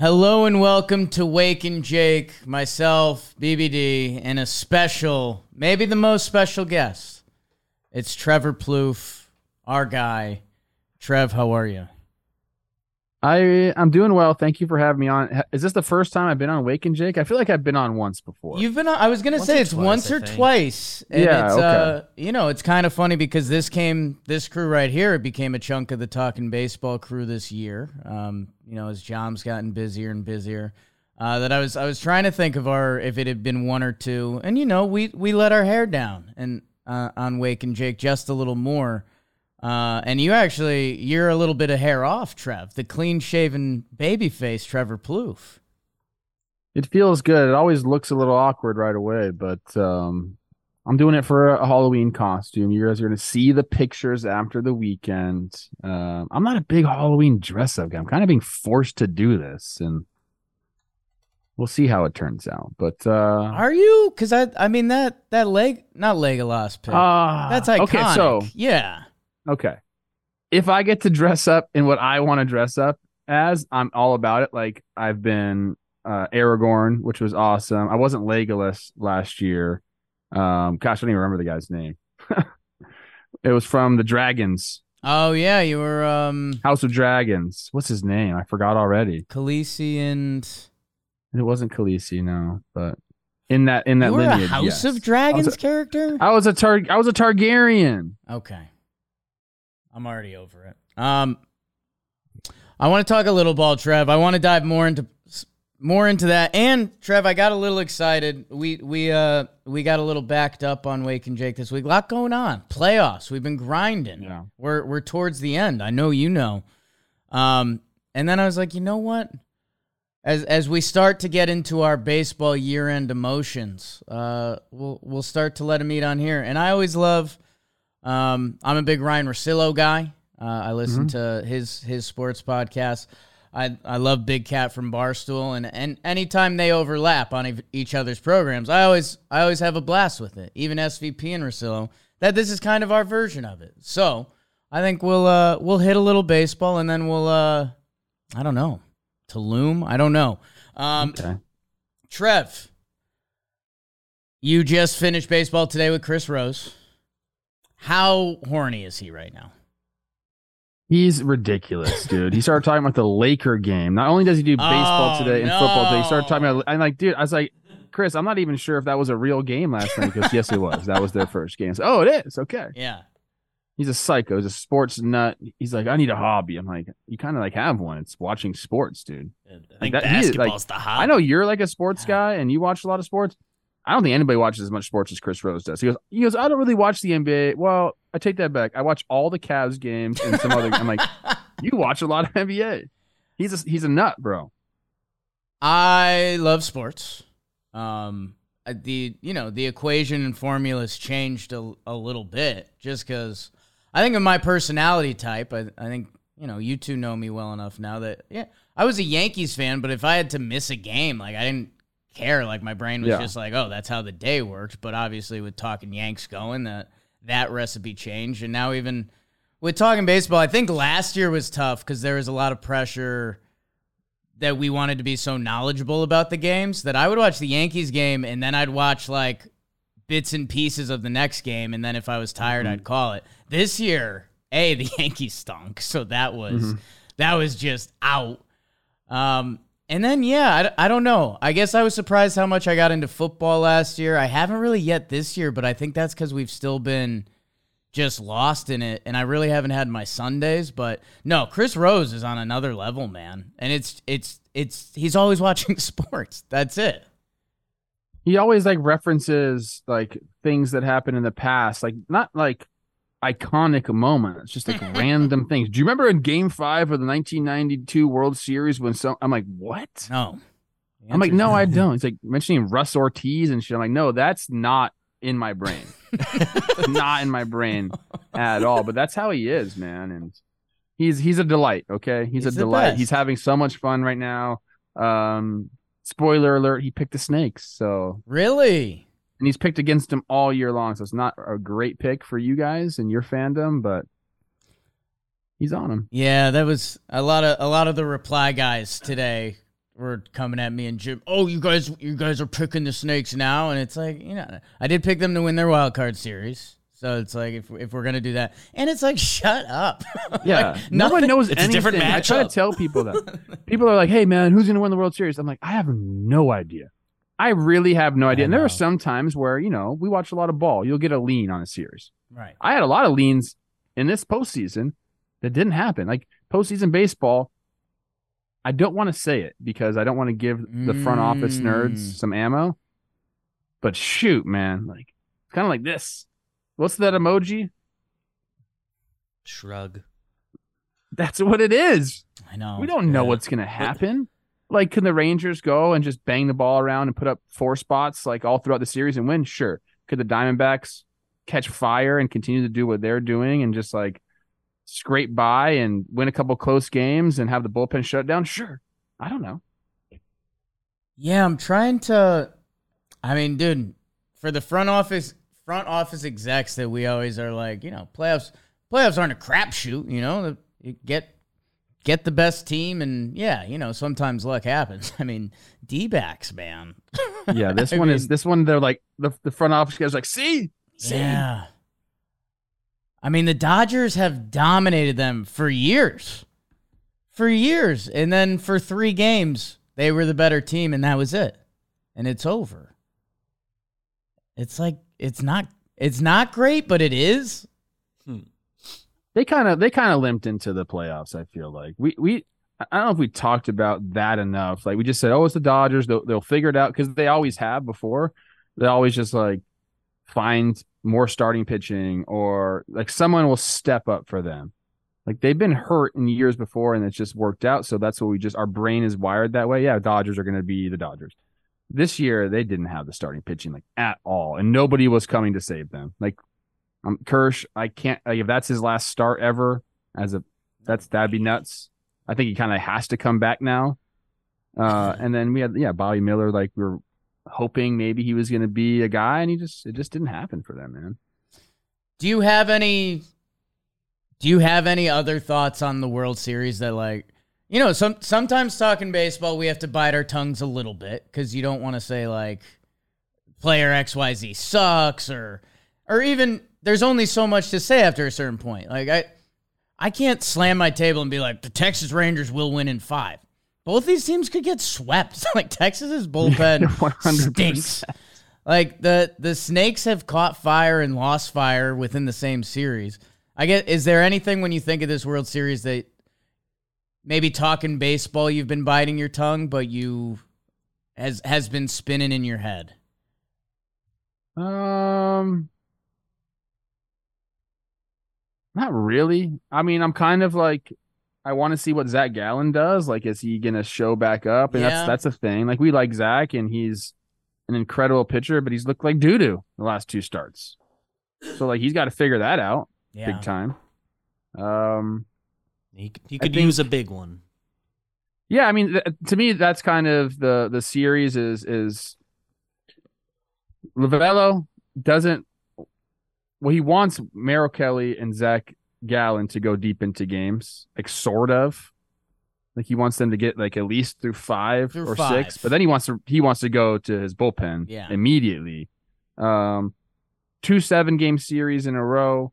Hello and welcome to Wake and Jake, myself, BBD, and a special, maybe the most special guest. It's Trevor Plouffe, our guy. Trev, how are you? I'm doing well. Thank you for having me on. Is this the first time I've been on Wake and Jake? I feel like I've been on once before. You've been on, I was going to say it's once or twice. And yeah, it's, okay. You know, it's kind of funny because this crew right here, it became a chunk of the Talking Baseball crew this year. You know, as Jom's gotten busier and busier, that I was trying to think of if it had been one or two, and you know, we let our hair down and on Wake and Jake just a little more. And you're a little bit of hair off, Trev, the clean-shaven baby-faced Trevor Plouffe. It feels good. It always looks a little awkward right away, but I'm doing it for a Halloween costume. You guys are going to see the pictures after the weekend. I'm not a big Halloween dress-up guy. I'm kind of being forced to do this, and we'll see how it turns out. But are you? Because I mean that not Legolas pick. That's iconic. Okay, so yeah. Okay. If I get to dress up in what I want to dress up as, I'm all about it. Like, I've been Aragorn, which was awesome. I wasn't Legolas last year. Gosh, I don't even remember the guy's name. It was from the Dragons. Oh, yeah. You were... House of Dragons. What's his name? I forgot already. Khaleesi and it wasn't Khaleesi, no. but in that you were lineage, a House of Dragons character? I was a Targaryen. Okay. I'm already over it. I want to talk a little ball, Trev. I want to dive more into that. And Trev, I got a little excited. We got a little backed up on Wake and Jake this week. A lot going on. Playoffs. We've been grinding. Yeah. We're towards the end. I know you know. And then I was like, you know what? As we start to get into our baseball year-end emotions, we'll start to let them eat on here. And I always love. I'm a big Ryan Rosillo guy. I listen to his sports podcast. I love Big Cat from Barstool, and anytime they overlap on each other's programs, I always have a blast with it. Even SVP and Rosillo. That this is kind of our version of it. So I think we'll hit a little baseball, and then we'll I don't know, Tulum. I don't know. Okay. Trev, you just finished baseball today with Chris Rose. How horny is he right now? He's ridiculous, dude. He started talking about the Laker game. Not only does he do baseball today and football today, he started talking about... I'm like, dude, I was like, Chris, I'm not even sure if that was a real game last night because, yes, it was. That was their first game. So, it is. Okay. Yeah. He's a psycho. He's a sports nut. He's like, I need a hobby. I'm like, you kind of like have one. It's watching sports, dude. I think basketball's the hobby. I know you're like a sports guy and you watch a lot of sports. I don't think anybody watches as much sports as Chris Rose does. He goes, I don't really watch the NBA. Well, I take that back. I watch all the Cavs games and some other. I'm like, you watch a lot of NBA. He's a nut, bro. I love sports. The equation and formulas changed a little bit just because I think of my personality type. I think, you know, you two know me well enough now that, yeah, I was a Yankees fan, but if I had to miss a game, like I didn't care, like my brain was just like, oh, that's how the day worked. But obviously with Talking Yanks going, that recipe changed, and now even with Talking Baseball, I think last year was tough because there was a lot of pressure that we wanted to be so knowledgeable about the games that I would watch the Yankees game and then I'd watch like bits and pieces of the next game, and then if I was tired I'd call it. This year, the Yankees stunk, so that was just out. And then, I don't know. I guess I was surprised how much I got into football last year. I haven't really yet this year, but I think that's because we've still been just lost in it, and I really haven't had my Sundays. But no, Chris Rose is on another level, man. And it's he's always watching sports. That's it. He always like references like things that happened in the past, like not like iconic moment. It's just like random things. Do you remember in Game 5 of the 1992 World Series when I'm like, what? No. I'm like, no, I don't. It's like mentioning Russ Ortiz and shit. I'm like, no, that's not in my brain. Not in my brain at all. But that's how he is, man. And he's a delight. Okay, he's a delight. Best. He's having so much fun right now. Spoiler alert: he picked the Snakes. So really. And he's picked against him all year long, so it's not a great pick for you guys and your fandom, but he's on him. Yeah, that was a lot of the reply guys today were coming at me and Jim, oh, you guys are picking the Snakes now. And it's like, you know, I did pick them to win their wild card series. So it's like, if we're going to do that. And it's like, shut up. Yeah. Like, no one knows anything. It's a different matchup. I try to tell people that. People are like, hey, man, who's going to win the World Series? I'm like, I have no idea. I really have no idea. And there are some times where, you know, we watch a lot of ball. You'll get a lean on a series. Right. I had a lot of leans in this postseason that didn't happen. Like, postseason baseball, I don't want to say it because I don't want to give the front office nerds some ammo. But shoot, man, like, it's kind of like this. What's that emoji? Shrug. That's what it is. I know. We don't know what's going to happen. Like, can the Rangers go and just bang the ball around and put up four spots like all throughout the series and win? Sure. Could the Diamondbacks catch fire and continue to do what they're doing and just like scrape by and win a couple close games and have the bullpen shut down? Sure. I don't know. Yeah, I'm trying to. I mean, dude, for the front office execs that we always are like, you know, playoffs aren't a crapshoot. You know, you get the best team, and yeah, you know, sometimes luck happens. I mean, D-backs, man. Yeah, this one is this one. They're like the front office guys, like, see. Yeah. I mean, the Dodgers have dominated them for years, and then for three games they were the better team, and that was it, and it's over. It's like it's not great, but it is. They kind of limped into the playoffs, I feel like. We I don't know if we talked about that enough. Like, we just said, oh, it's the Dodgers. They'll figure it out, because they always have before. They always just, like, find more starting pitching, or, like, someone will step up for them. Like, they've been hurt in years before, and it's just worked out. So that's what our brain is wired that way. Yeah, Dodgers are going to be the Dodgers. This year, they didn't have the starting pitching, like, at all, and nobody was coming to save them. Like, Kirsch, I can't. Like, if that's his last start ever, that'd be nuts. I think he kind of has to come back now. And then we had Bobby Miller. Like, we were hoping maybe he was going to be a guy, and it just didn't happen for them, man. Do you have any other thoughts on the World Series that, like, you know, sometimes talking baseball we have to bite our tongues a little bit because you don't want to say like player XYZ sucks or even. There's only so much to say after a certain point. Like, I can't slam my table and be like, the Texas Rangers will win in 5. Both these teams could get swept. Like, Texas's bullpen 100%. Stinks. Like, the Snakes have caught fire and lost fire within the same series. I get. Is there anything when you think of this World Series that maybe talking baseball you've been biting your tongue, but you has been spinning in your head? Not really. I mean, I'm kind of like, I want to see what Zach Gallen does. Like, is he going to show back up? And that's a thing. Like, we like Zach, and he's an incredible pitcher, but he's looked like doo-doo the last 2 starts. So, like, he's got to figure that out big time. He could use a big one. Yeah, I mean, to me, that's kind of the series is Lavello doesn't. Well, he wants Merrill Kelly and Zach Gallen to go deep into games, like, sort of. Like, he wants them to get, like, at least through 5 or 6, but then he wants to go to his bullpen immediately. 2 7-game series in a row.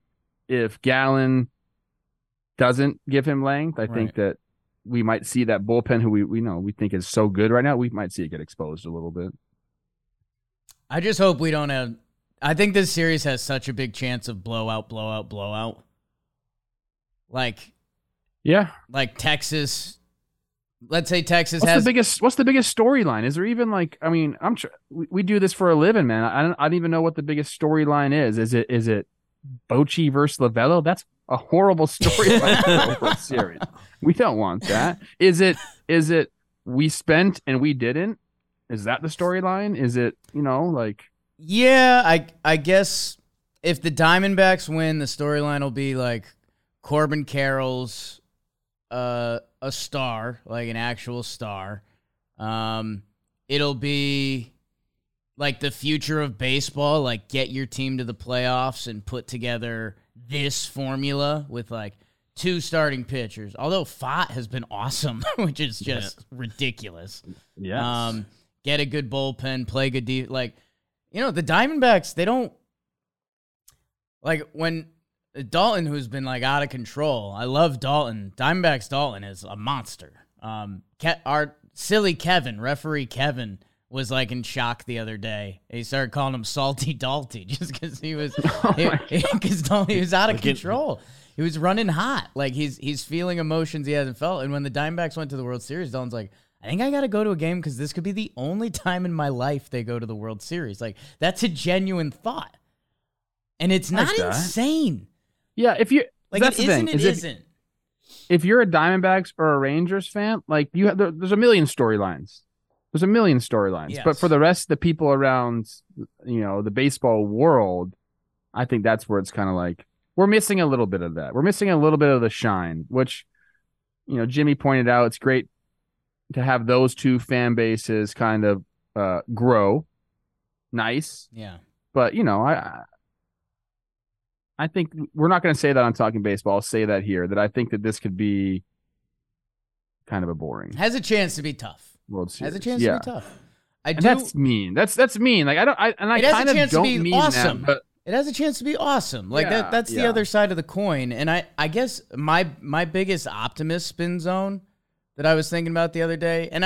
If Gallen doesn't give him length, I think that we might see that bullpen, who we know we think is so good right now, we might see it get exposed a little bit. I just hope we don't have. I think this series has such a big chance of blowout. Like Texas. Let's say Texas has what's the biggest storyline? Is there even, like, I mean, we do this for a living, man. I don't even know what the biggest storyline is. Is it Bochy versus Lavello? That's a horrible storyline for the World Series. We don't want that. Is it we spent and we didn't? Is that the storyline? Is it, you know, like? Yeah, I guess if the Diamondbacks win, the storyline will be like Corbin Carroll's a star, like an actual star. It'll be like the future of baseball, like get your team to the playoffs and put together this formula with like two starting pitchers, although Fott has been awesome, which is just ridiculous. Yeah. Get a good bullpen, play good defense. Like, you know, the Diamondbacks, they don't, like, when Dalton, who's been, like, out of control, I love Dalton. Diamondbacks Dalton is a monster. Our silly Kevin, referee Kevin, was, like, in shock the other day. He started calling him Salty Dalty just because he was he was out of control. He was running hot. Like, he's feeling emotions he hasn't felt. And when the Diamondbacks went to the World Series, Dalton's like, I think I got to go to a game because this could be the only time in my life they go to the World Series. Like, that's a genuine thought. And it's not insane. Yeah, if you... Like, it isn't, it isn't. If you're a Diamondbacks or a Rangers fan, like, you have, there's a million storylines. There's a million storylines. Yes. But for the rest of the people around, you know, the baseball world, I think that's where it's kind of like, we're missing a little bit of that. We're missing a little bit of the shine, which, you know, Jimmy pointed out, it's great to have those two fan bases kind of grow. Nice. Yeah. But, you know, I think we're not going to say that on Talking Baseball. I'll say that here, that I think that this could be kind of a boring. Has a chance to be tough. World Series. Has a chance to be tough. That's mean. That's mean. Like, I don't. I kind of don't mean awesome. That, but it has a chance to be awesome. Like that's the other side of the coin. And I guess my biggest optimist spin zone that I was thinking about the other day, and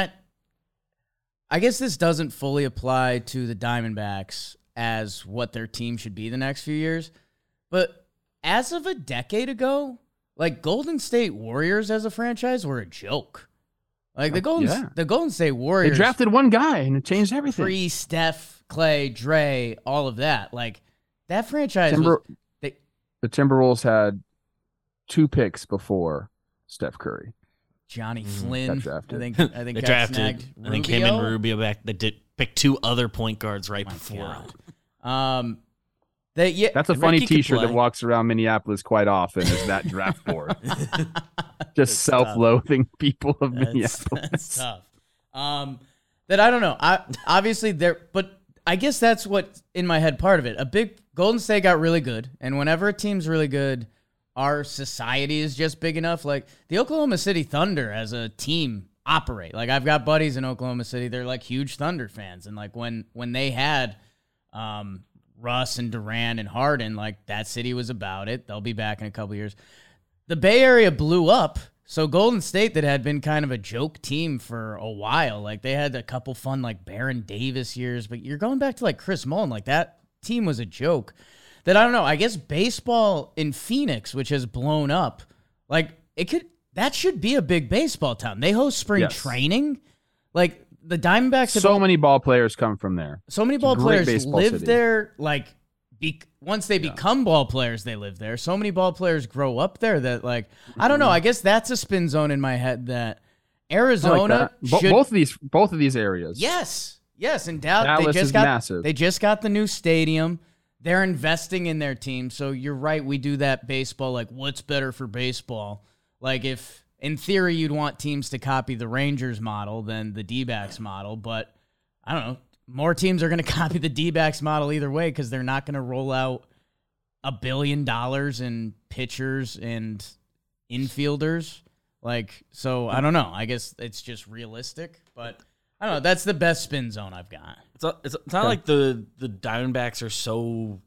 I guess this doesn't fully apply to the Diamondbacks as what their team should be the next few years, but as of a decade ago, like Golden State Warriors as a franchise were a joke. Like the Golden State Warriors, they drafted one guy and it changed everything. Free Steph, Clay, Dre, all of that. Like that franchise. The Timberwolves had two picks before Steph Curry. Johnny Flynn, I think they drafted. Snagged. I think him and Rubio back. They did pick two other point guards right before. That's a funny T-shirt that walks around Minneapolis quite often. Is that draft board? Just self-loathing people of Minneapolis. That's tough. That I don't know. Obviously there, but I guess that's what in my head part of it. A big Golden State got really good, and whenever a team's really good, our society is just big enough. Like the Oklahoma City Thunder as a team operate. Like I've got buddies in Oklahoma City. They're like huge Thunder fans, and like when they had Russ and Durant and Harden, like that city was about it. They'll be back in a couple years. The Bay Area blew up. So Golden State, that had been kind of a joke team for a while, like they had a couple fun like Baron Davis years, but you're going back to like Chris Mullin, like that team was a joke. That I don't know. I guess baseball in Phoenix, which has blown up, like that should be a big baseball town. They host spring training, like the Diamondbacks. So many ball players come from there. So many ball players live there, like. Once they become ball players, they live there. So many ball players grow up there that, like, I don't know. I guess that's a spin zone in my head that Arizona like that. Both of these areas. Yes, and Dallas is massive. They just got the new stadium. They're investing in their team. So you're right. We do that baseball. Like, what's better for baseball? Like, if in theory you'd want teams to copy the Rangers model than the D-backs model, but I don't know. More teams are going to copy the D-backs model either way because they're not going to roll out $1 billion in pitchers and infielders. Like, so I don't know. I guess it's just realistic, but I don't know. That's the best spin zone I've got. It's not like the Diamondbacks are so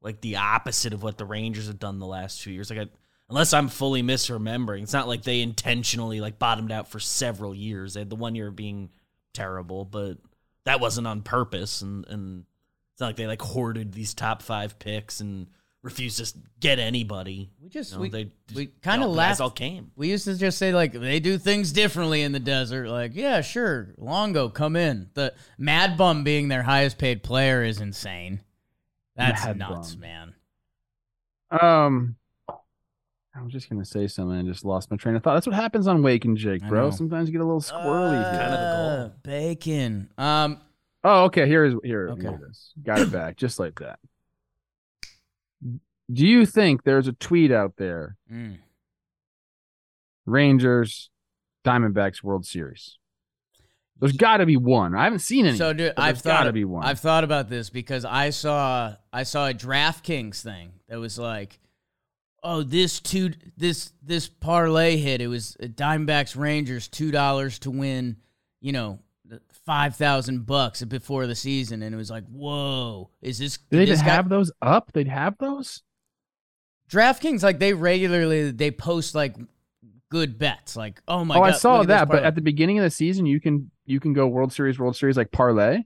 like the opposite of what the Rangers have done the last 2 years. Like, unless I'm fully misremembering, it's not like they intentionally like bottomed out for several years. They had the 1 year of being terrible, but that wasn't on purpose, and it's not like they like hoarded these top 5 picks and refused to get anybody. We kind of laughed. All came. We used to just say like they do things differently in the desert. Like yeah, sure, Longo come in. The Mad Bum being their highest paid player is insane. That's Mad nuts, Bum. Man. I was just gonna say something and just lost my train of thought. That's what happens on Wake and Jake, bro. Sometimes you get a little squirrely. Kind of the goal. Bacon. Oh, okay. Here. Okay. Here it is. Got it back, just like that. Do you think there's a tweet out there? Rangers, Diamondbacks World Series. There's got to be one. I haven't seen any. So, dude, I've thought about this because I saw a DraftKings thing that was like, oh, this parlay hit. It was Diamondbacks Rangers $2 to win, you know, $5,000 before the season, and it was like, whoa, is this? Did they just have those up? They'd have those. DraftKings, like they regularly post like good bets, like oh my god. I saw that, but at the beginning of the season, you can go World Series like parlay.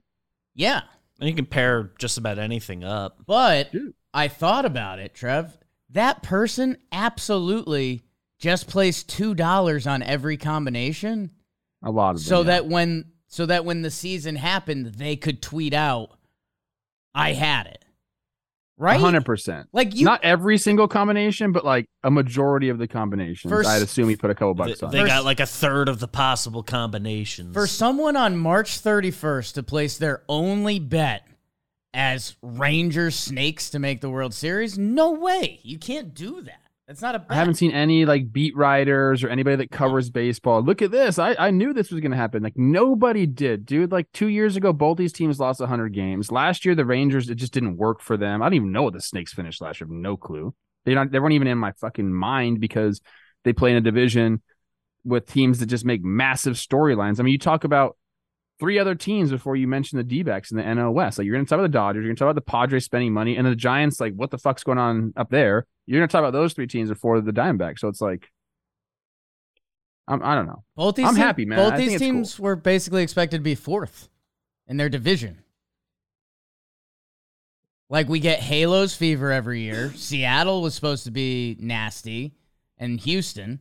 Yeah, and you can pair just about anything up. But dude, I thought about it, Trev. That person absolutely just placed $2 on every combination. A lot of them, so that when the season happened, they could tweet out, "I had it." Right? 100%. Like not every single combination, but like a majority of the combinations. I'd assume he put a couple bucks on. They got like a third of the possible combinations. For someone on March 31st to place their only bet as Rangers Snakes to make the World Series, no way. You can't do that. That's not a bet. I haven't seen any like beat writers or anybody that covers baseball. Look at this. I knew this was going to happen. Like nobody did, dude. Like 2 years ago, both these teams lost 100 games. Last year, the Rangers, it just didn't work for them. I don't even know what the Snakes finished last year. I have no clue. They weren't even in my fucking mind because they play in a division with teams that just make massive storylines. I mean, you talk about three other teams before you mention the D-backs in the NL West. Like you're going to talk about the Dodgers, you're going to talk about the Padres spending money, and then the Giants, like what the fuck's going on up there? You're going to talk about those three teams before the Diamondbacks. So it's like, I don't know. I'm happy, man. Both these teams were basically expected to be fourth in their division. Like we get Halos fever every year. Seattle was supposed to be nasty, and Houston.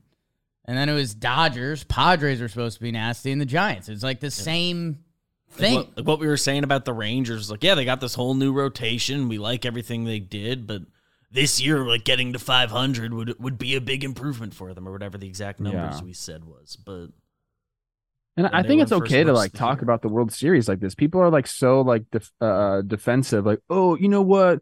And then it was Dodgers, Padres were supposed to be nasty, and the Giants. It's like the same thing. Like what we were saying about the Rangers, like, yeah, they got this whole new rotation. We like everything they did, but this year, like getting to 500 would be a big improvement for them, or whatever the exact numbers we said was. But and I think it's okay to like talk about the World Series like this. People are like so like defensive, like, oh, you know what?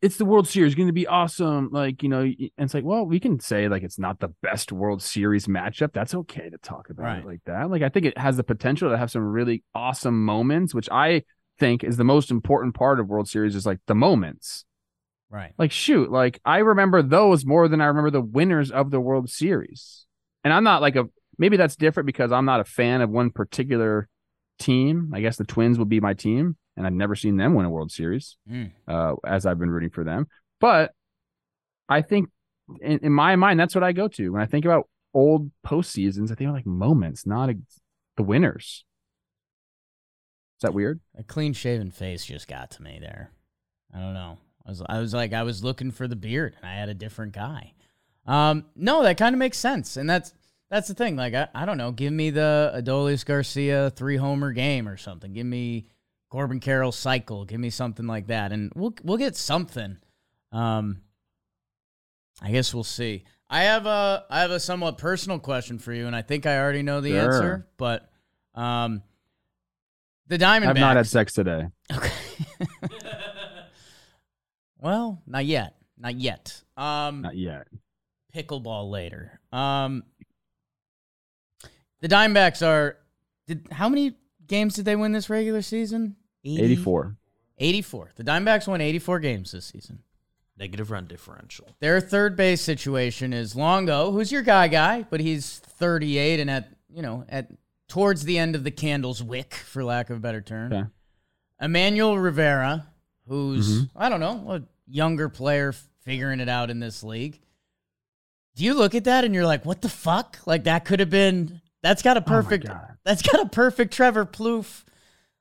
It's the World Series going to be awesome. Like, you know, and it's like, well, we can say like, it's not the best World Series matchup. That's okay to talk about it like that. Like, I think it has the potential to have some really awesome moments, which I think is the most important part of World Series is like the moments, right? Like, shoot, like I remember those more than I remember the winners of the World Series. And I'm not like maybe that's different because I'm not a fan of one particular team. I guess the Twins will be my team. And I've never seen them win a World Series as I've been rooting for them. But I think in my mind, that's what I go to. When I think about old postseasons, I think of like moments, not the winners. Is that weird? A clean-shaven face just got to me there. I don't know. I was looking for the beard, and I had a different guy. No, that kind of makes sense. And that's the thing. Like, I don't know. Give me the Adolis Garcia 3-homer game or something. Give me Corbin Carroll cycle, give me something like that, and we'll get something. I guess we'll see. I have a somewhat personal question for you, and I think I already know the answer, but the Diamondbacks. I've not had sex today. Okay. Well, not yet. Not yet. Not yet. Pickleball later. The Diamondbacks are. How many games did they win this regular season? 84. The Diamondbacks won 84 games this season. Negative run differential. Their third base situation is Longo, who's your guy, but he's 38 and at towards the end of the candle's wick, for lack of a better term. Okay. Emmanuel Rivera, who's I don't know, a younger player figuring it out in this league. Do you look at that and you're like, what the fuck? Like that could have been. That's got a perfect Trevor Plouffe.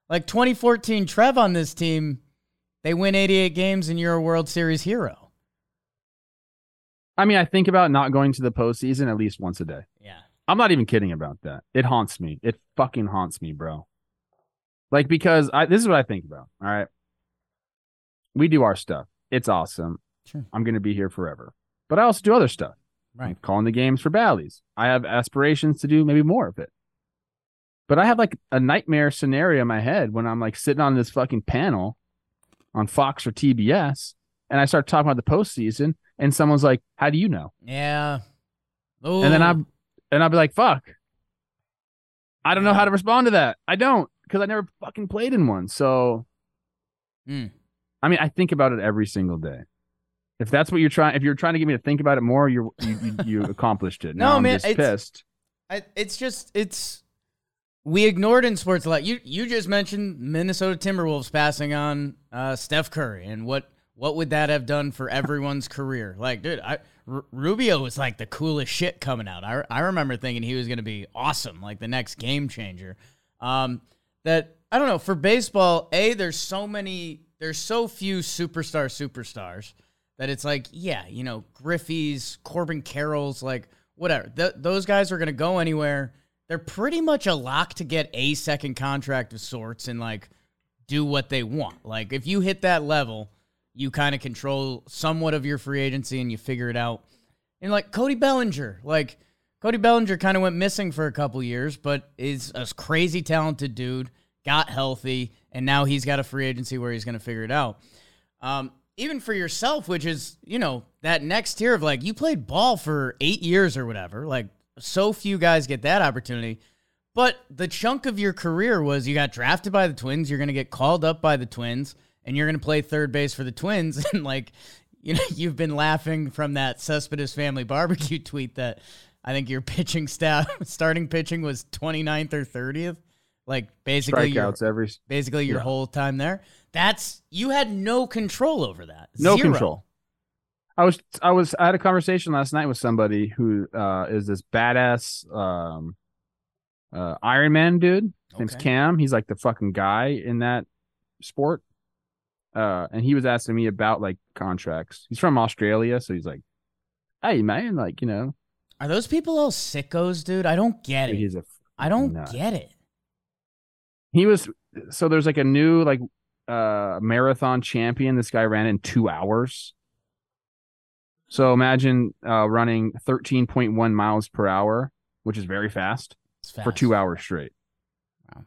Like 2014 Trev on this team, they win 88 games and you're a World Series hero. I mean, I think about not going to the postseason at least once a day. Yeah. I'm not even kidding about that. It haunts me. It fucking haunts me, bro. Like, because this is what I think about, all right? We do our stuff. It's awesome. Sure. I'm going to be here forever. But I also do other stuff. Right. I'm calling the games for Bally's. I have aspirations to do maybe more of it. But I have like a nightmare scenario in my head when I'm like sitting on this fucking panel on Fox or TBS and I start talking about the postseason and someone's like, how do you know? Yeah. Ooh. And then I'll be like, fuck. I don't know how to respond to that. I don't, because I never fucking played in one. So I mean, I think about it every single day. If that's what you're trying, if you're trying to get me to think about it more, you accomplished it. Now no, man, I'm just pissed. We ignored in sports a lot. You just mentioned Minnesota Timberwolves passing on Steph Curry, and what would that have done for everyone's career? Like, dude, Rubio was like the coolest shit coming out. I remember thinking he was going to be awesome, like the next game changer. That I don't know, for baseball, there's so few superstars that it's like, yeah, you know, Griffey's, Corbin Carroll's, like whatever. Those guys are going to go anywhere. They're pretty much a lock to get a second contract of sorts and, like, do what they want. Like, if you hit that level, you kind of control somewhat of your free agency and you figure it out. And, like, Cody Bellinger kind of went missing for a couple years, but is a crazy talented dude, got healthy, and now he's got a free agency where he's going to figure it out. Even for yourself, which is, you know, that next tier of, like, you played ball for 8 years or whatever, like, so few guys get that opportunity, but the chunk of your career was you got drafted by the Twins, you're going to get called up by the Twins, and you're going to play third base for the Twins. And, like, you know, you've been laughing from that Cespedes family barbecue tweet that I think your pitching staff starting pitching was 29th or 30th. Like, basically your whole time there. You had no control over that. No Zero. Control. I had a conversation last night with somebody who is this badass Iron Man dude. His name's Cam. He's like the fucking guy in that sport. And he was asking me about, like, contracts. He's from Australia, so he's like, "Hey, man, like, you know, are those people all sickos, dude? I don't get it. Get it." He was so there's like a new marathon champion. This guy ran in 2 hours. So imagine running 13.1 miles per hour, which is very fast, for 2 hours straight. Wow.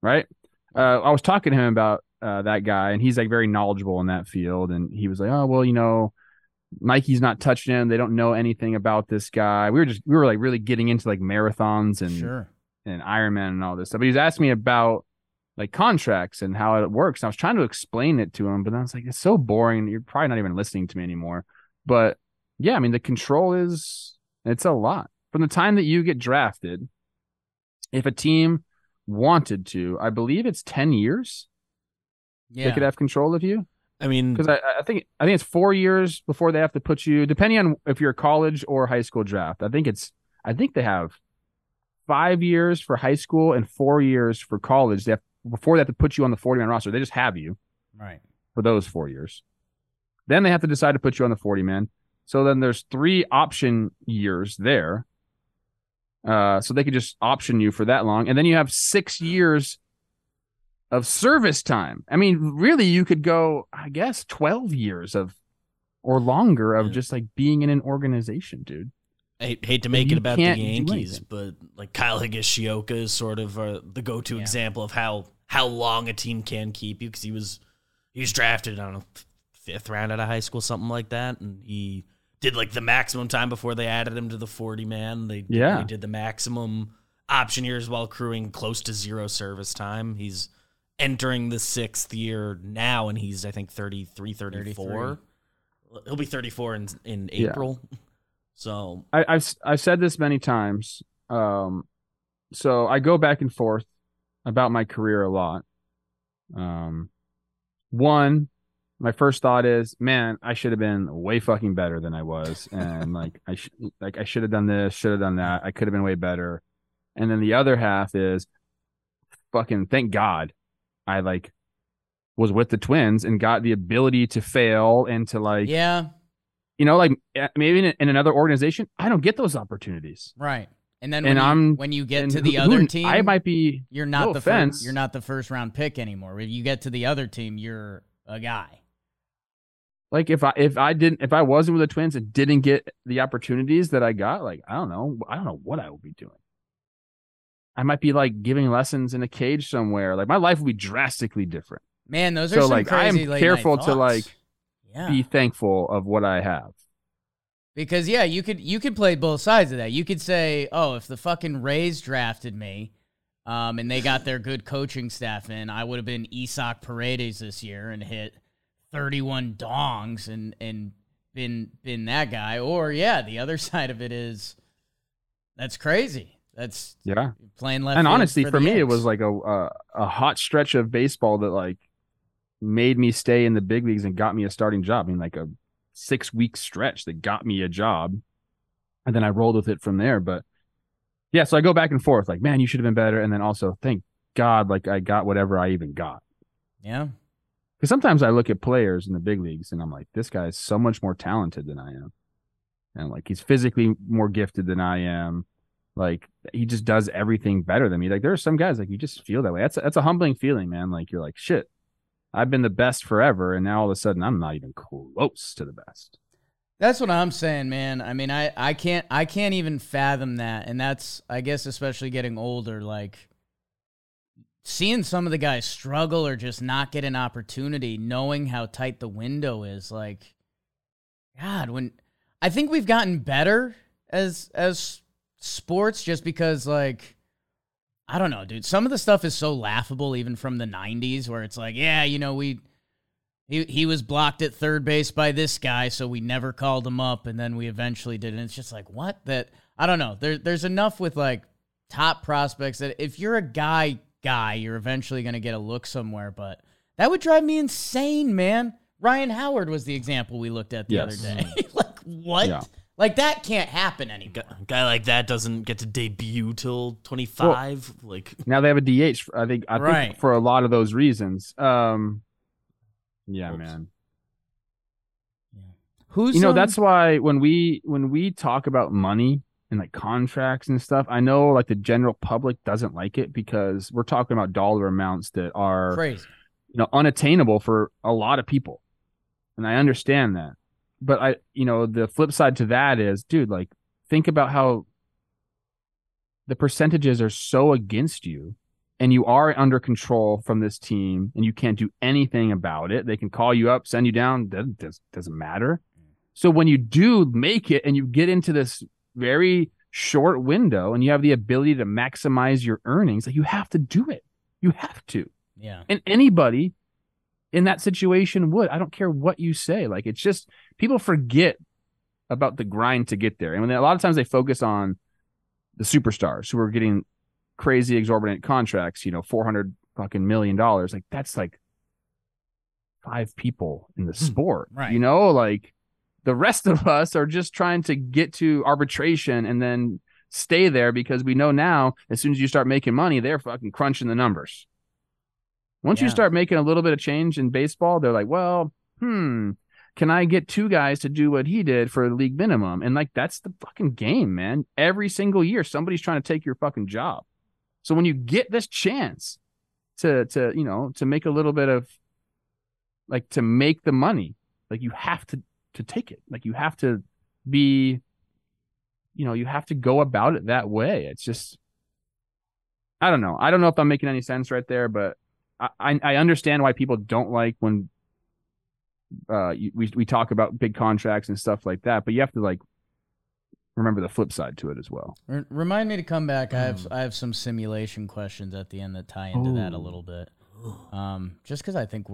Right? I was talking to him about that guy, and he's like very knowledgeable in that field. And he was like, "Oh, well, you know, Nike's not touching him. They don't know anything about this guy." We were like really getting into like marathons and and Ironman and all this stuff. But he was asking me about like contracts and how it works. And I was trying to explain it to him, but then I was like, "It's so boring. You're probably not even listening to me anymore." But yeah, I mean, the control it's a lot. From the time that you get drafted, if a team wanted to, I believe it's 10 years. Yeah. They could have control of you. I mean, because I think it's 4 years before they have to put you, depending on if you're a college or high school draft. I think they have 5 years for high school and 4 years for college. Before they have to put you on the 40-man roster. They just have you right for those 4 years. Then they have to decide to put you on the 40-man. So then there's 3 option years there. So they could just option you for that long. And then you have 6 years of service time. I mean, really, you could go, I guess, 12 years of or longer of just like being in an organization, dude. I hate to make it about the Yankees, but like Kyle Higashioka is sort of the go-to example of how long a team can keep you, because he was drafted, I don't know, 5th round out of high school, something like that, and he did like the maximum time before they added him to the 40-man. They did the maximum option years while accruing close to zero service time. He's entering the 6th year now, and he's, I think, 34. He'll be 34 in April. Yeah. So I've said this many times. So I go back and forth about my career a lot. One. My first thought is, man, I should have been way fucking better than I was, and like I should have done this, should have done that. I could have been way better. And then the other half is, fucking thank God, I like was with the Twins and got the ability to fail and to like, yeah, you know, like maybe in another organization, I don't get those opportunities, right? And then when you get to the other team, I might be. You're not you're not the first round pick anymore. When you get to the other team, you're a guy. Like if I wasn't with the Twins and didn't get the opportunities that I got, like I don't know what I would be doing. I might be like giving lessons in a cage somewhere. Like my life would be drastically different. Man, those are so like crazy. I am careful to like be thankful of what I have. Because you could play both sides of that. You could say, "Oh, if the fucking Rays drafted me, and they got their good coaching staff in, I would have been Isak Paredes this year and hit 31 dongs and been that guy. Or, yeah, the other side of it is that's crazy. That's playing left. And honestly, for me, Yanks. It was like a hot stretch of baseball that like made me stay in the big leagues and got me a starting job. I mean, like a 6-week stretch that got me a job. And then I rolled with it from there. But yeah, so I go back and forth like, man, you should have been better. And then also, thank God, like I got whatever I even got. Yeah. Because sometimes I look at players in the big leagues and I'm like, this guy is so much more talented than I am. And like, he's physically more gifted than I am. Like, he just does everything better than me. Like, there are some guys like you just feel that way. That's a humbling feeling, man. Like, you're like, shit, I've been the best forever. And now all of a sudden I'm not even close to the best. That's what I'm saying, man. I mean, I can't even fathom that. And that's, I guess, especially getting older, like seeing some of the guys struggle or just not get an opportunity, knowing how tight the window is. Like, God, when I think we've gotten better as sports just because, like, I don't know, dude. Some of the stuff is so laughable, even from the 90s, where it's like, yeah, you know, He was blocked at third base by this guy, so we never called him up, and then we eventually did. And it's just like, what? That I don't know. There's enough with, like, top prospects that if you're a guy, you're eventually going to get a look somewhere. But that would drive me insane, man. Ryan Howard was the example we looked at the other day. Like, what? Yeah. Like, that can't happen anymore. A guy like that doesn't get to debut till 25. Well, like, now they have a DH, I think for a lot of those reasons. Yeah, man. Who's that's why when we talk about money and like contracts and stuff, I know like the general public doesn't like it because we're talking about dollar amounts that are crazy, you know, unattainable for a lot of people, and I understand that. But I, you know, the flip side to that is, dude, like think about how the percentages are so against you. And you are under control from this team, and you can't do anything about it. They can call you up, send you down. That doesn't matter. So when you do make it and you get into this very short window and you have the ability to maximize your earnings, like you have to do it. You have to. Yeah. And anybody in that situation would. I don't care what you say. Like, it's just people forget about the grind to get there. And when a lot of times they focus on the superstars who are getting – crazy exorbitant contracts, you know, $400 million. Like that's like 5 people in the sport, right? You know, like the rest of us are just trying to get to arbitration and then stay there because we know now as soon as you start making money, they're fucking crunching the numbers. Once you start making a little bit of change in baseball, they're like, well, can I get 2 guys to do what he did for a league minimum? And like, that's the fucking game, man. Every single year, somebody's trying to take your fucking job. So when you get this chance to you know, to make a little bit of, like, to make the money, like, you have to take it. Like, you have to be, you know, you have to go about it that way. It's just, I don't know. I don't know if I'm making any sense right there, but I understand why people don't like when we talk about big contracts and stuff like that, but you have to, like, remember the flip side to it as well. Remind me to come back. I have some simulation questions at the end that tie into that a little bit. Just because I think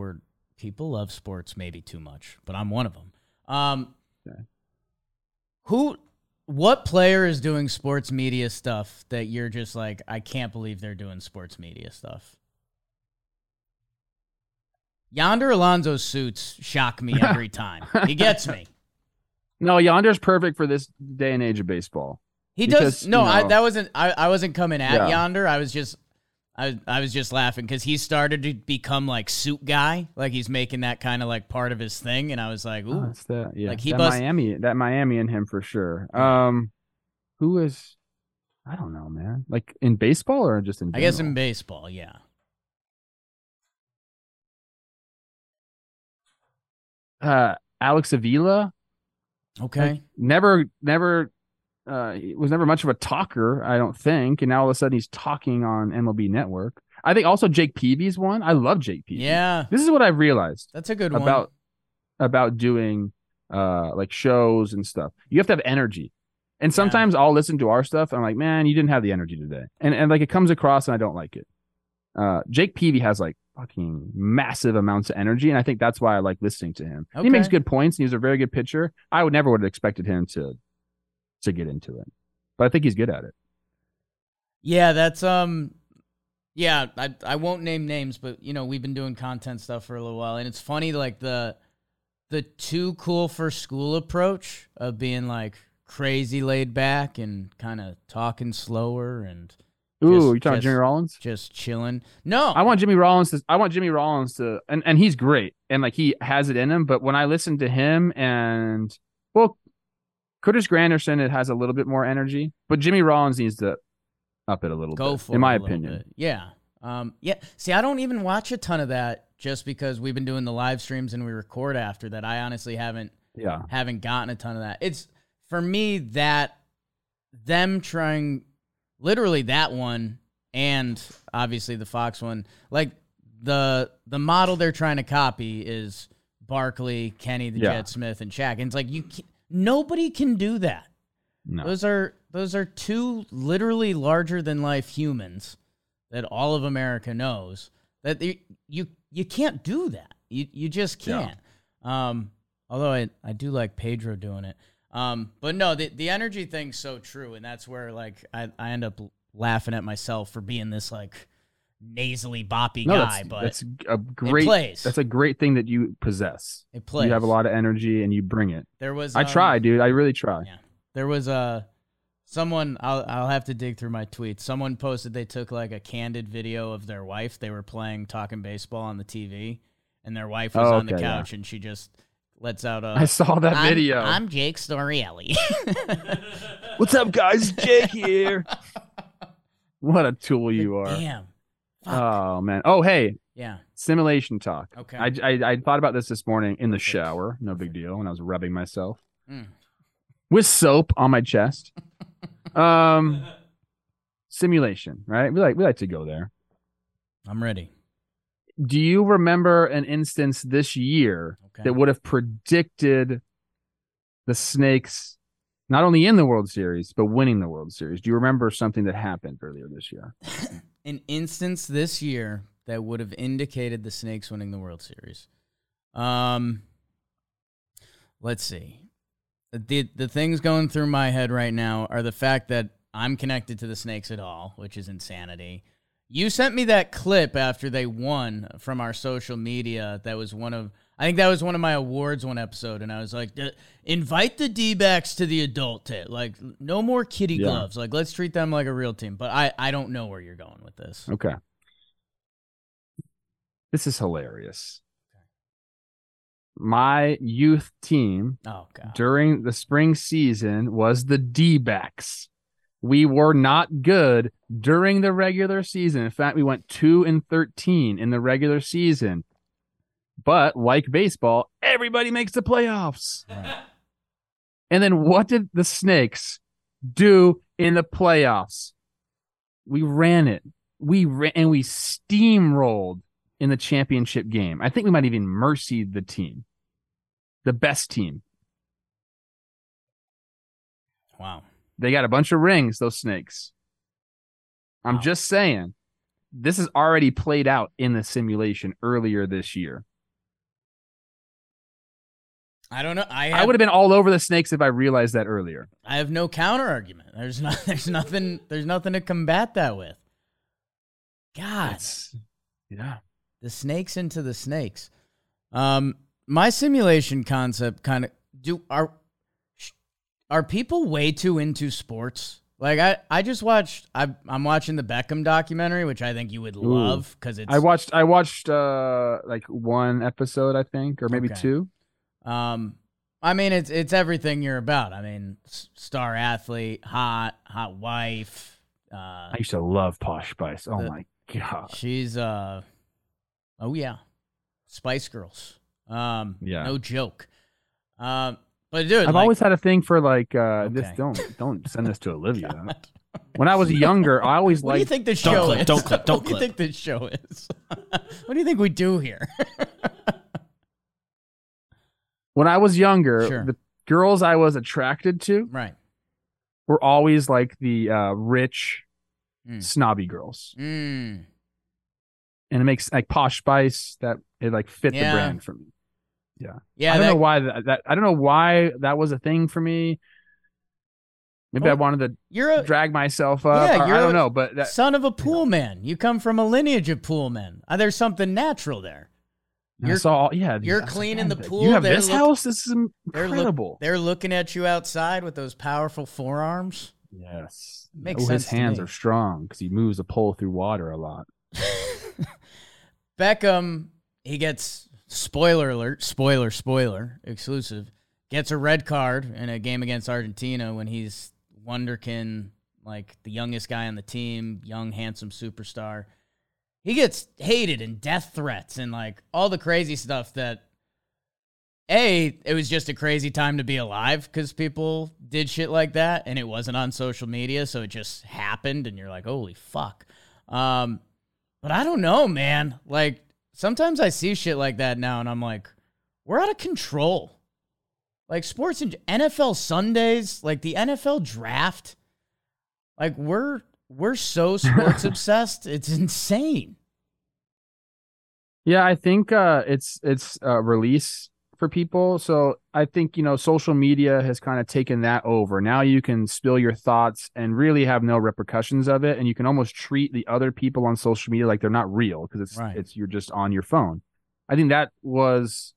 people love sports maybe too much, but I'm one of them. Okay. What player is doing sports media stuff that you're just like, I can't believe they're doing sports media stuff? Yonder Alonso's suits shock me every time. He gets me. No, Yonder's perfect for this day and age of baseball. He does. No, you know, I wasn't coming at Yonder. I was just laughing because he started to become like suit guy. Like he's making that kind of like part of his thing. And I was like, ooh, that's like he Miami in him for sure. Who is, I don't know, man, like in baseball or just in general? I guess in baseball. Yeah. Alex Avila. Okay. Like, he was never much of a talker, I don't think. And now all of a sudden he's talking on MLB Network. I think also Jake Peavy's one. I love Jake Peavy. Yeah. This is what I've realized. That's a good one. About doing like shows and stuff. You have to have energy. And sometimes I'll listen to our stuff. And I'm like, man, you didn't have the energy today. And like it comes across and I don't like it. Jake Peavy has like fucking massive amounts of energy, and I think that's why I like listening to him. Okay. He makes good points, and he's a very good pitcher. I would have expected him to get into it, but I think he's good at it. Yeah, that's yeah, I won't name names, but you know, we've been doing content stuff for a little while, and it's funny, like the too cool for school approach of being like crazy laid back and kind of talking slower and. Ooh, you talking Jimmy Rollins? Just chilling. No, I want Jimmy Rollins to, and he's great, and like he has it in him. But when I listen to him, and well, Curtis Granderson, it has a little bit more energy, but Jimmy Rollins needs to up it a little. Go bit, for in my opinion. Bit. Yeah, yeah. See, I don't even watch a ton of that just because we've been doing the live streams and we record after that. I honestly haven't gotten a ton of that. It's for me that them trying. Literally that one, and obviously the Fox one. Like the model they're trying to copy is Barkley, Kenny, the Jet Smith, and Shaq. And it's like nobody can do that. No. Those are two literally larger than life humans that all of America knows that you can't do that. You just can't. Yeah. Although I do like Pedro doing it. But no, the energy thing's so true, and that's where like I end up laughing at myself for being this like nasally boppy guy. But that's a great thing that you possess. It plays. You have a lot of energy, and you bring it. There was I try, dude. I really try. Yeah. There was someone. I'll have to dig through my tweets. Someone posted they took like a candid video of their wife. They were playing Talking Baseball on the TV, and their wife was on the couch, and she just. Let's out. I saw that video. I'm Jake Storielli. What's up, guys? Jake here. What a tool you are. Damn. Fuck. Oh, man. Oh, hey. Yeah. Simulation talk. Okay. I thought about this morning in the shower. No big deal. When I was rubbing myself with soap on my chest. Simulation, right? We like to go there. I'm ready. Do you remember an instance this year that would have predicted the Snakes not only in the World Series, but winning the World Series? Do you remember something that happened earlier this year? An instance this year that would have indicated the Snakes winning the World Series. Let's see. The things going through my head right now are the fact that I'm connected to the Snakes at all, which is insanity. You sent me that clip after they won from our social media. That was one of my awards one episode, and I was like, invite the D-backs to the adult tit. Like, no more kiddie gloves. Like, let's treat them like a real team. But I don't know where you're going with this. Okay. This is hilarious. Okay. My youth team during the spring season was the D-backs. We were not good during the regular season. In fact, we went 2-13 in the regular season. But like baseball, everybody makes the playoffs. Right. And then what did the Snakes do in the playoffs? We ran it. And we steamrolled in the championship game. I think we might even mercied the team. The best team. Wow. They got a bunch of rings, those Snakes. I'm just saying, this is already played out in the simulation earlier this year. I don't know. I would have been all over the Snakes if I realized that earlier. I have no counter argument. There's nothing to combat that with. God. The Snakes into the Snakes. My simulation concept kind of Are people way too into sports? Like I just watched. I'm watching the Beckham documentary, which I think you would love because it's. I watched like one episode, I think, or maybe two. I mean, it's everything you're about. I mean, star athlete, hot wife. I used to love Posh Spice. Oh my God, she's Spice Girls. No joke. But dude, I've always had a thing for like this. Don't send this to Olivia. When I was younger, I always liked. What do you think this show is? Don't clip. Don't clip. What do you think this show is? What do you think we do here? When I was younger, the girls I was attracted to, were always like the rich, snobby girls. and it makes like Posh Spice that it like fit the brand for me. Yeah. Yeah. I don't know why that I don't know why that was a thing for me. Maybe I wanted to drag myself up. Yeah, I don't know, but son of a pool man. You come from a lineage of pool men. There's something natural there. You're clean in the pool. You have this house? This is incredible. They're looking at you outside with those powerful forearms. Yes. Makes sense. His hands are strong because he moves a pole through water a lot. Beckham, he gets, spoiler alert, spoiler, exclusive, gets a red card in a game against Argentina when he's wonderkin, like the youngest guy on the team, young, handsome superstar. He gets hated and death threats and like all the crazy stuff that, A, it was just a crazy time to be alive because people did shit like that and it wasn't on social media, so it just happened and you're like, holy fuck. But I don't know, man. Like, sometimes I see shit like that now and I'm like, we're out of control. Like, sports and NFL Sundays, like the NFL draft, like we're so sports obsessed. It's insane. Yeah, I think it's a release for people. So I think, social media has kind of taken that over. Now you can spill your thoughts and really have no repercussions of it. And you can almost treat the other people on social media like they're not real because you're just on your phone. I think that was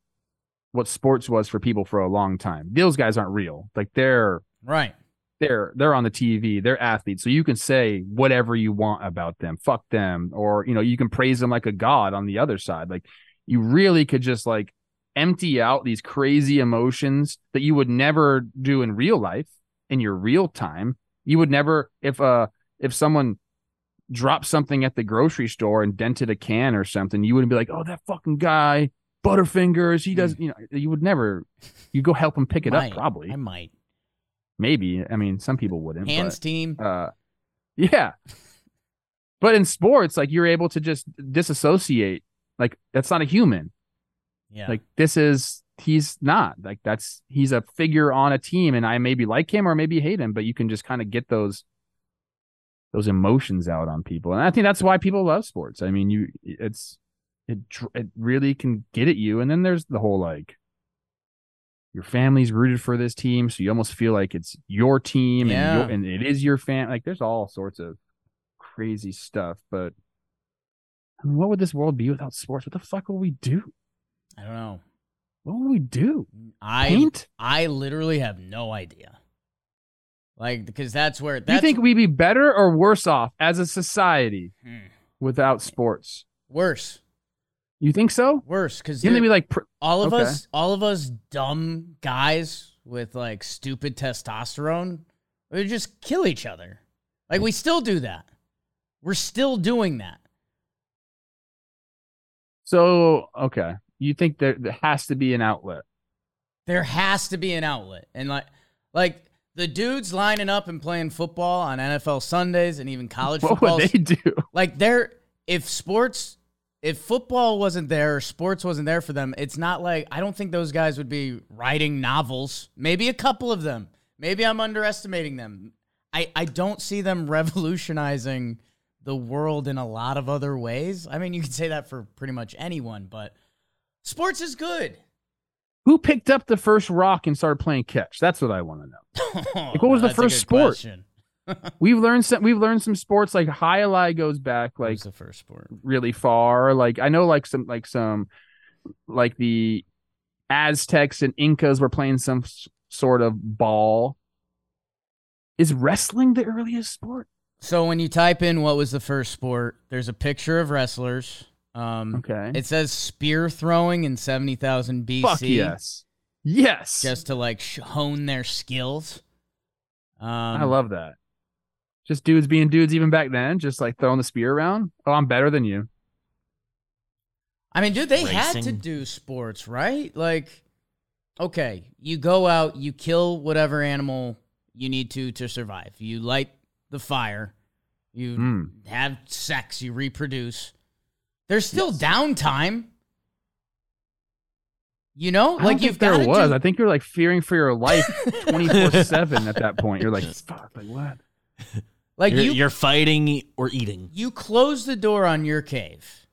what sports was for people for a long time. Those guys aren't real. Like they're on the TV, they're athletes. So you can say whatever you want about them, fuck them. Or, you can praise them like a god on the other side. Like you really could just like, empty out these crazy emotions that you would never do in real life, in your real time. You would never, if someone dropped something at the grocery store and dented a can or something, you wouldn't be like, oh, that fucking guy, Butterfingers, he doesn't, you would never, you go help him pick it up probably. I might. Maybe. I mean, some people wouldn't. Team. Yeah. But in sports, like you're able to just disassociate. Like that's not a human. Yeah. Like he's not like he's a figure on a team and I maybe like him or maybe hate him, but you can just kind of get those emotions out on people. And I think that's why people love sports. I mean, it really can get at you. And then there's the whole, like your family's rooted for this team. So you almost feel like it's your team and it is your fan. Like there's all sorts of crazy stuff, but I mean, what would this world be without sports? What the fuck would we do? I don't know. What would we do? Paint? I literally have no idea. Like, because that's where... Do you think we'd be better or worse off as a society without sports? Worse. You think so? Worse, because... You think we like... All of us dumb guys with, like, stupid testosterone, we would just kill each other. Like, we still do that. We're still doing that. So, okay. You think there has to be an outlet? There has to be an outlet. And like the dudes lining up and playing football on NFL Sundays and even college football. What would they do? Like if football wasn't there, or sports wasn't there for them, it's not like, I don't think those guys would be writing novels. Maybe a couple of them. Maybe I'm underestimating them. I don't see them revolutionizing the world in a lot of other ways. I mean, you could say that for pretty much anyone, but... Sports is good. Who picked up the first rock and started playing catch? That's what I want to know. Like, what was the first sport? We've learned some sports like high-lie goes back like the first sport really far. Like I know like the Aztecs and Incas were playing some sort of ball. Is wrestling the earliest sport? So when you type in what was the first sport, there's a picture of wrestlers. Okay. It says spear throwing in 70,000 BC. Fuck yes. Yes. Just to like hone their skills. I love that. Just dudes being dudes even back then, just like throwing the spear around. Oh, I'm better than you. I mean, dude, they had to do sports, right? Like, okay, you go out, you kill whatever animal you need to survive. You light the fire. You have sex. You reproduce. There's still downtime. You know? I like you've got to. I think you're like fearing for your life 24/7 at that point. You're like, fuck, like what? Like you're fighting or eating. You close the door on your cave.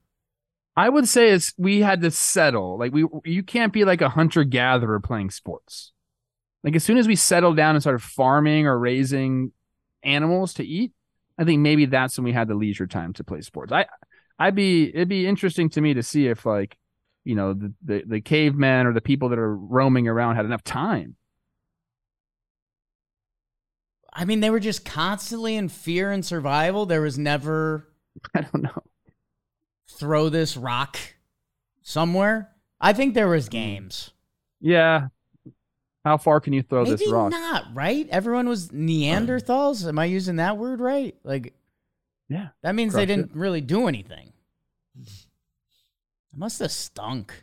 I would say is we had to settle. Like you can't be like a hunter-gatherer playing sports. Like as soon as we settled down and started farming or raising animals to eat, I think maybe that's when we had the leisure time to play sports. It'd be interesting to me to see if like, you know, the cavemen or the people that are roaming around had enough time. I mean, they were just constantly in fear and survival. There was never, I don't know, throw this rock somewhere. I think there was games. Yeah. How far can you throw this rock? Maybe not, right? Everyone was Neanderthals. Am I using that word right? Like, yeah, that means they didn't really do anything. It must have stunk.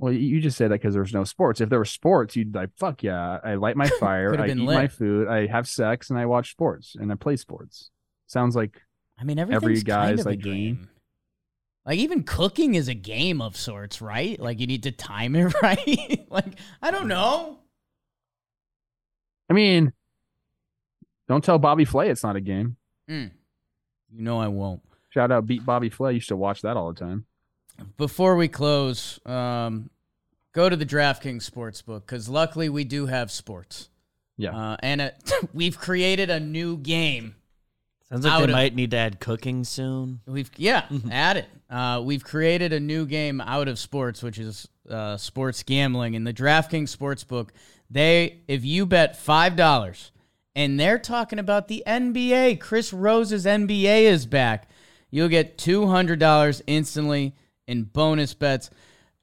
Well, you just say that because there's no sports. If there were sports, you'd like, fuck yeah, I light my fire, I eat my food, I have sex, and I watch sports, and I play sports. Sounds like every guy's like dream. Like even cooking is a game of sorts, right? Like you need to time it right. Like, I don't know. I mean, don't tell Bobby Flay it's not a game. You know I won't. Shout out Beat Bobby Flay. Used to watch that all the time. Before we close, go to the DraftKings Sportsbook because luckily we do have sports. Yeah. We've created a new game. Sounds like they might need to add cooking soon. Add it. We've created a new game out of sports, which is sports gambling. In the DraftKings Sportsbook, if you bet $5, and they're talking about the NBA, Chris Rose's NBA is back, you'll get $200 instantly in bonus bets.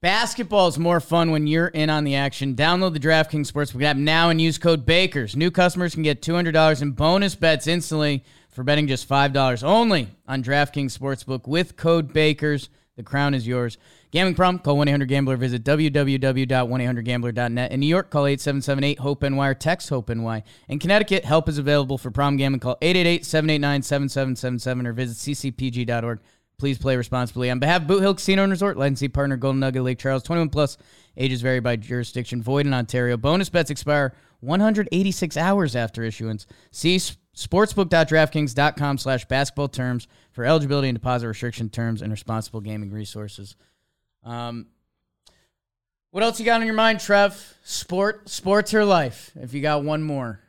Basketball is more fun when you're in on the action. Download the DraftKings Sportsbook app now and use code BAKERS. New customers can get $200 in bonus bets instantly for betting just $5 only on DraftKings Sportsbook with code BAKERS. The crown is yours. Gambling problem? Call 1-800-GAMBLER. Visit www.1800gambler.net. In New York, call 877-8-HOPE-NY or text HOPE-NY. In Connecticut, help is available for problem gambling. Call 888-789-7777 or visit ccpg.org. Please play responsibly. On behalf of Boot Hill Casino and Resort, licensee partner Golden Nugget Lake Charles, 21 plus, ages vary by jurisdiction, void in Ontario. Bonus bets expire 186 hours after issuance. See sportsbook.draftkings.com/basketball terms for eligibility and deposit restriction terms and responsible gaming resources. What else you got on your mind, Trev? Sports or life, if you got one more.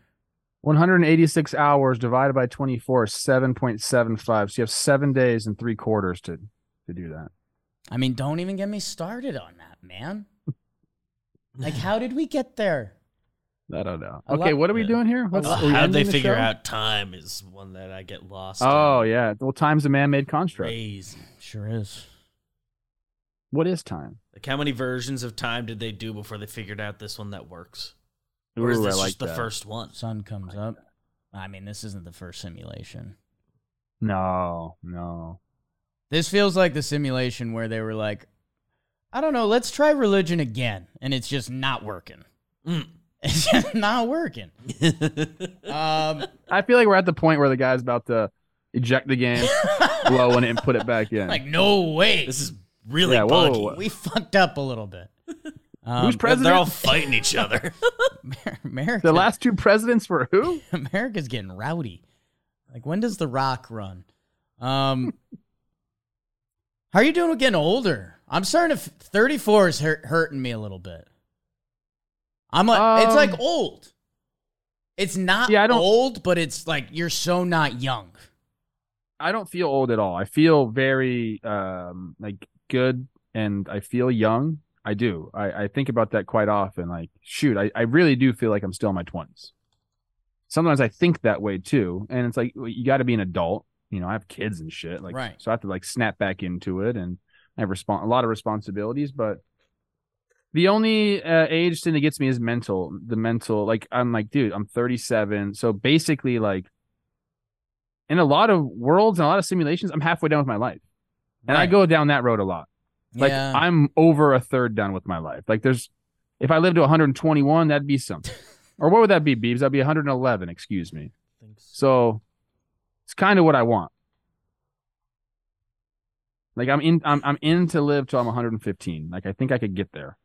186 hours divided by 24 is 7.75. So you have 7 days and 3/4 to do that. I mean, don't even get me started on that, man. Like, how did we get there? I don't know. Okay, what are we doing here? How'd they figure out time is one that I get lost in. Yeah. Well, time's a man-made construct. Crazy. Sure is. What is time? Like, how many versions of time did they do before they figured out this one that works? Or is this just the first one? Sun comes up. I mean, this isn't the first simulation. No. This feels like the simulation where they were like, I don't know, let's try religion again. And it's just not working. It's just not working. I feel like we're at the point where the guy's about to eject the game, blow in it, and put it back in. Like, no way. This is really buggy. Whoa. We fucked up a little bit. Who's president? They're all fighting each other. America. The last two presidents were who? America's getting rowdy. Like, when does The Rock run? How are you doing with getting older? I'm starting to... 34 is hurting me a little bit. I'm like, it's like old. It's not old, but it's like you're so not young. I don't feel old at all. I feel very like good, and I feel young. I do. I think about that quite often. Like, shoot, I really do feel like I'm still in my 20s. Sometimes I think that way too. And it's like, you got to be an adult. You know, I have kids and shit. Like, right. So I have to like snap back into it, and I have a lot of responsibilities. But the only age thing that gets me is mental. The mental, like, I'm like, dude, I'm 37. So basically, like, in a lot of worlds and a lot of simulations, I'm halfway done with my life. And I go down that road a lot. Like, I'm over a third done with my life. Like, if I lived to 121, that'd be something. Or what would that be, Beebs? That'd be 111, excuse me. Thanks. So it's kind of what I want. Like, I'm in to live till I'm 115. Like, I think I could get there.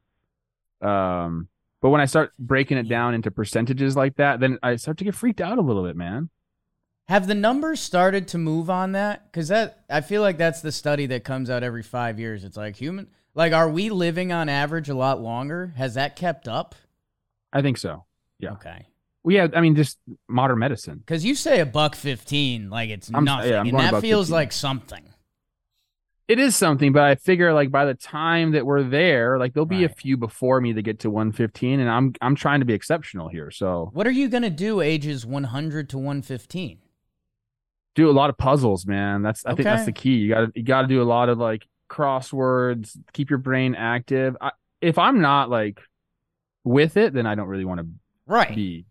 But when I start breaking it down into percentages like that, then I start to get freaked out a little bit, man. Have the numbers started to move on that? Because that, I feel like that's the study that comes out every 5 years. It's like human, like, are we living on average a lot longer? Has that kept up? I think so. Yeah. Okay. Well, yeah, I mean, just modern medicine. Because you say $1.15, like it's nothing, and that feels like something. It is something, but I figure like by the time that we're there, like there'll be a few before me that get to 115, and I'm trying to be exceptional here. So what are you gonna do? Ages 100 to 115. Do a lot of puzzles, man. I think that's the key. You gotta do a lot of like crosswords, keep your brain active. If I'm not like with it, then I don't really want to be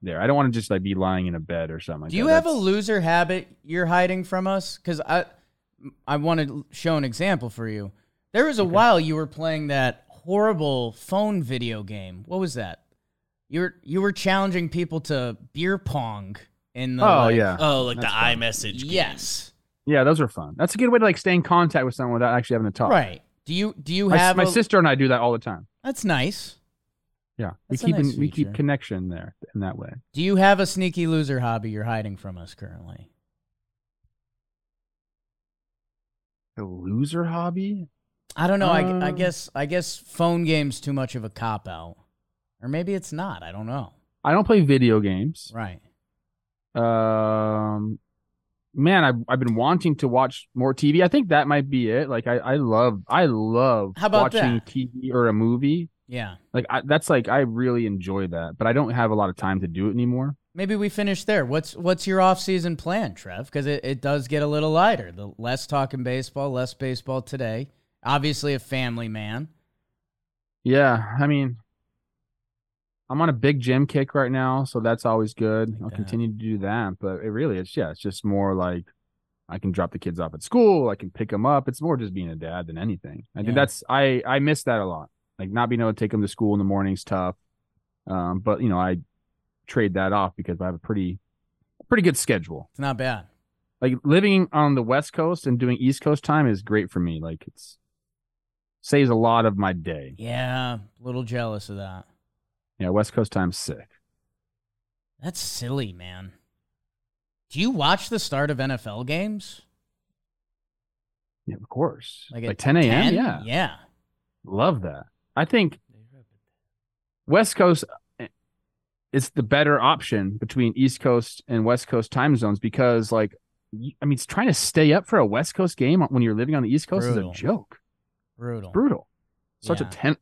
there. I don't want to just like be lying in a bed or something. Do you have a loser habit you're hiding from us? Because I want to show an example for you. There was a while you were playing that horrible phone video game. What was that? You were challenging people to beer pong in the that's the iMessage game. Yes. Yeah, those are fun. That's a good way to like stay in contact with someone without actually having to talk. Right. Do you have my sister and I do that all the time. That's nice. Yeah. We keep connection there in that way. Do you have a sneaky loser hobby you're hiding from us currently? A loser hobby? I don't know. I guess phone games too much of a cop out, or maybe it's not. I don't know. I don't play video games. Right. Man, I've been wanting to watch more TV. I think that might be it. Like I love watching that? TV or a movie. Yeah. Like I really enjoy that, but I don't have a lot of time to do it anymore. Maybe we finish there. What's your off-season plan, Trev? Because it does get a little lighter. The less talking baseball, less baseball today. Obviously a family man. Yeah, I mean, I'm on a big gym kick right now, so that's always good. I'll continue to do that. But it's just more like I can drop the kids off at school. I can pick them up. It's more just being a dad than anything. I think that's I miss that a lot. Like not being able to take them to school in the morning's tough. But, you know, I trade that off because I have a pretty good schedule. It's not bad. Like living on the West Coast and doing East Coast time is great for me. Like it's saves a lot of my day. Yeah, a little jealous of that. Yeah, West Coast time's sick. That's silly, man. Do you watch the start of NFL games? Yeah, of course. Like 10 a.m.? Yeah. Yeah. Love that. I think West Coast is the better option between East Coast and West Coast time zones because, like, I mean, it's trying to stay up for a West Coast game when you're living on the East Coast is a joke. Brutal. It's brutal. Such a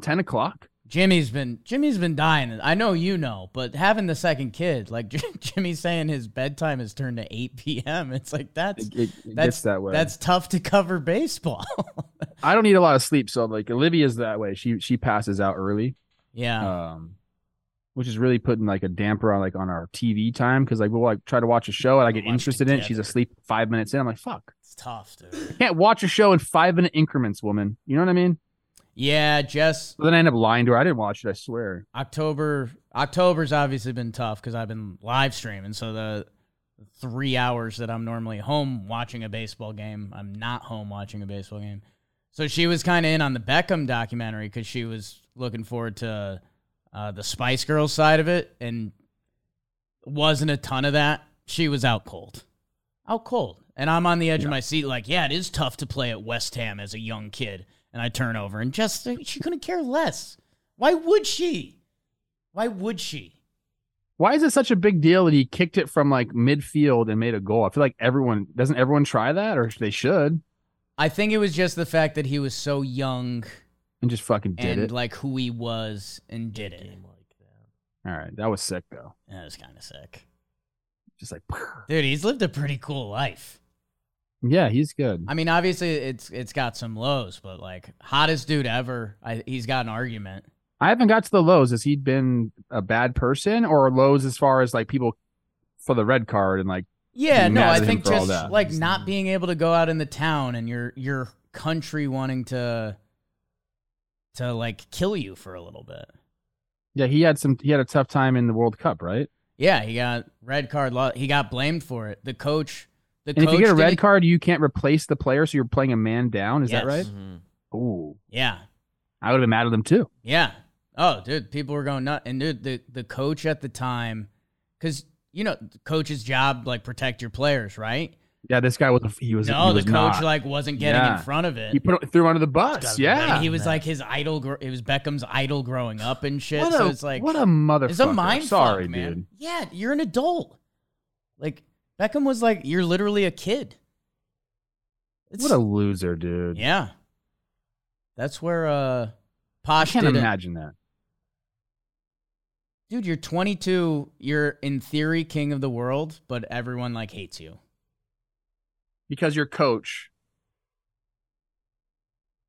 10 o'clock. Jimmy's been dying. I know you know, but having the second kid, like Jimmy's saying his bedtime has turned to 8 p.m. It's like that's that way. That's tough to cover baseball. I don't need a lot of sleep, so like Olivia's that way. She passes out early. Yeah. Which is really putting like a damper on like on our TV time because like we'll like try to watch a show and I get interested in it. She's asleep 5 minutes in. I'm like, fuck. It's tough, dude. I can't watch a show in 5-minute increments, woman. You know what I mean? Yeah, just... Then I end up lying to her. I didn't watch it, I swear. October's obviously been tough because I've been live streaming, so the 3 hours that I'm normally home watching a baseball game, I'm not home watching a baseball game. So she was kind of in on the Beckham documentary because she was looking forward to the Spice Girls side of it, and wasn't a ton of that. She was out cold. And I'm on the edge of my seat like, yeah, it is tough to play at West Ham as a young kid. And I turn over and just, she couldn't care less. Why would she? Why is it such a big deal that he kicked it from like midfield and made a goal? I feel like doesn't everyone try that, or they should? I think it was just the fact that he was so young. And just fucking did it. And like who he was and did it. All right. That was sick though. That was kind of sick. Just like. Dude, he's lived a pretty cool life. Yeah, he's good. I mean, obviously, it's got some lows, but, like, hottest dude ever, he's got an argument. I haven't got to the lows. Has he been a bad person, or lows as far as, like, people for the red card and, like... Yeah, no, I think just, like, not being able to go out in the town and your country wanting to, like, kill you for a little bit. Yeah, he had a tough time in the World Cup, right? Yeah, he got red card. He got blamed for it. The coach... And if you get a red card, you can't replace the player, so you're playing a man down. Is that right? Mm-hmm. Ooh. Yeah. I would have been mad at them, too. Yeah. Oh, dude, people were going nuts. And, dude, the coach at the time, because you know, the coach's job, like, protect your players, right? Yeah, this guy was the coach like wasn't getting in front of it. He threw under the bus. Yeah, and he was like his idol. It was Beckham's idol growing up and shit. So it's like, what a motherfucker. It's a mind fuck, man. Dude. Yeah, you're an adult. Like Beckham was like, you're literally a kid. What a loser, dude. Yeah, that's where Posh. I can't imagine that. Dude, you're 22. You're in theory king of the world, but everyone like hates you. Because your coach.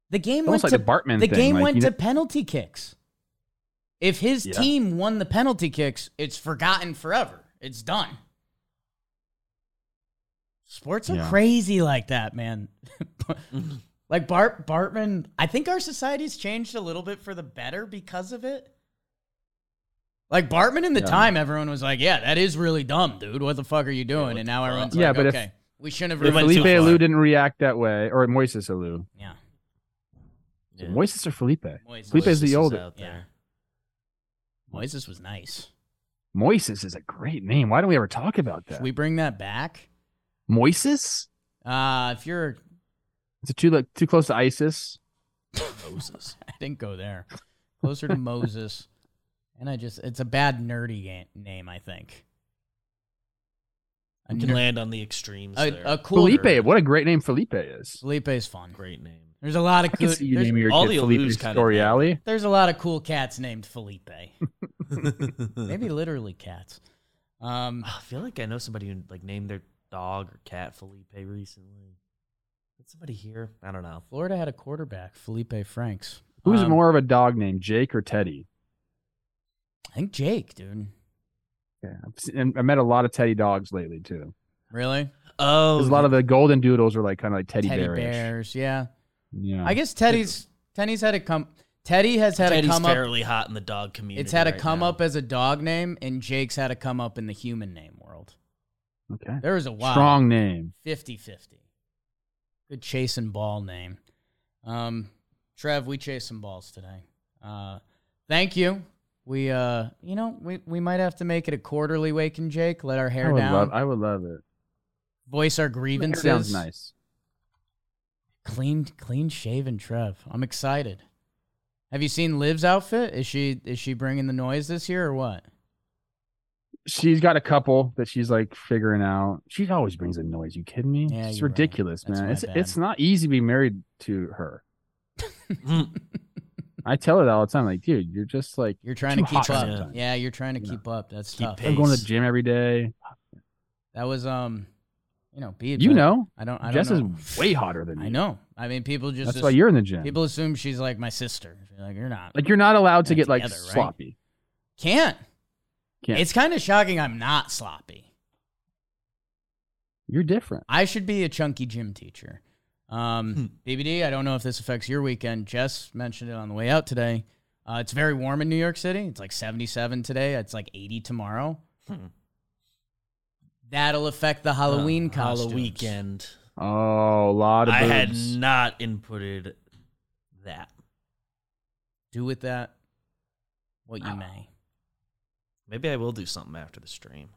The game went like to the Bartman thing. Game like, went to penalty kicks. If his team won the penalty kicks, it's forgotten forever. It's done. Sports are crazy like that, man. Like Bartman, I think our society's changed a little bit for the better because of it. Like Bartman in the time, everyone was like, yeah, that is really dumb, dude. What the fuck are you doing? And now everyone's like, okay. We shouldn't have. If Felipe Alou didn't react that way, or Moises Alou. Yeah. Moises or Felipe? Felipe's the older. Yeah. Moises was nice. Moises is a great name. Why don't we ever talk about that? Should we bring that back? Moises? If you're... Is it too close to ISIS? Moses. I didn't go there. Closer to Moses. And it's a bad nerdy name, I think. I can land on the extremes there. A cool Felipe, what a great name Felipe is. Felipe is fun. Great name. There's a lot of cool... You name your kid Felipe's Story Alley. There's a lot of cool cats named Felipe. Maybe literally cats. I feel like I know somebody who like named their dog or cat Felipe recently. Did somebody here? I don't know. Florida had a quarterback, Felipe Franks. Who's more of a dog named, Jake or Teddy? I think Jake, dude. Yeah, I met a lot of teddy dogs lately too. Really? Oh, a lot of the golden doodles are like kind of like teddy bears. Yeah, yeah. I guess Teddy's had a come. Teddy has had Teddy's a come up. Teddy's fairly hot in the dog community. It's had a come up as a dog name, and Jake's had a come up in the human name world. Okay, there was a wild strong name. 50-50. Good chase and ball name. Trev, we chased some balls today. Thank you. We, you know, we might have to make it a quarterly Wake and Jake. Let our hair down. I would love it. Voice our grievances. Hair down's nice. Clean shaven Trev. I'm excited. Have you seen Liv's outfit? Is she bringing the noise this year or what? She's got a couple that she's like figuring out. She always brings the noise. You kidding me? Yeah, it's ridiculous, right, man. It's not easy to be married to her. I tell it all the time, like, dude, you're just like you're trying to keep up. Yeah, you're trying to keep up. That's tough. I'm going to the gym every day. That was, you know, Beads. You know, I don't. Jess is way hotter than you. I know. I mean, people just. That's why you're in the gym. People assume she's like my sister. Like you're not. Like you're not allowed to get together, like sloppy. Right? Can't. It's kind of shocking. I'm not sloppy. You're different. I should be a chunky gym teacher. BBD, I don't know if this affects your weekend. Jess mentioned it on the way out today. It's very warm in New York City. It's like 77 today. It's like 80 tomorrow. That'll affect the Halloween costumes. Weekend. Oh, a lot of boobs. I had not inputted that. Do with that what you may. Maybe I will do something after the stream.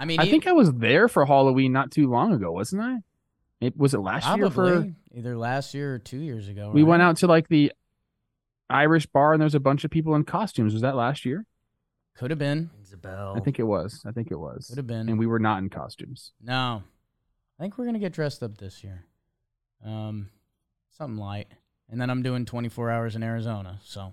I mean, I think I was there for Halloween not too long ago, wasn't I? Was it last year? Probably either last year or 2 years ago. We went out to like the Irish bar and there was a bunch of people in costumes. Was that last year? Could have been. Isabel. I think it was. Could have been. And we were not in costumes. No, I think we're gonna get dressed up this year. Something light. And then I'm doing 24 hours in Arizona, so.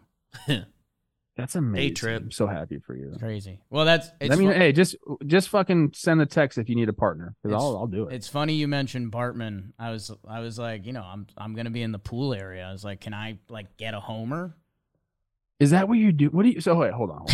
That's amazing. Hey, Trip. I'm so happy for you. Crazy. Well, hey, just fucking send a text if you need a partner, because I'll do it. It's funny you mentioned Bartman. I was like, you know, I'm gonna be in the pool area. I was like, can I like get a homer? Is that what you do? What do you? So wait, hold on.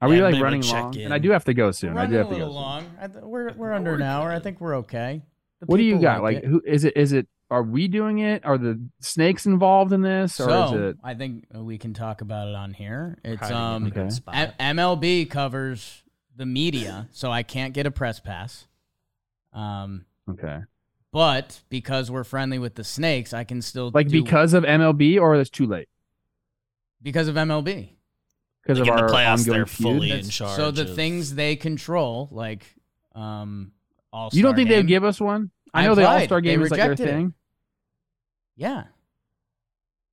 Are we like running long? In. And I do have to go soon. I do have to go long. We're under an hour. I think we're okay. What do you got? Like, who is it? Are we doing it? Are the snakes involved in this? Or is it? I think we can talk about it on here. It's MLB covers the media, so I can't get a press pass. Okay. But because we're friendly with the snakes, I can still do because of MLB, or it's too late? Because of MLB. because like of our playoffs, ongoing feud. In charge. So the things they control, like All-Star. You don't think they'd give us one? I know the All-Star game is like their thing. Yeah.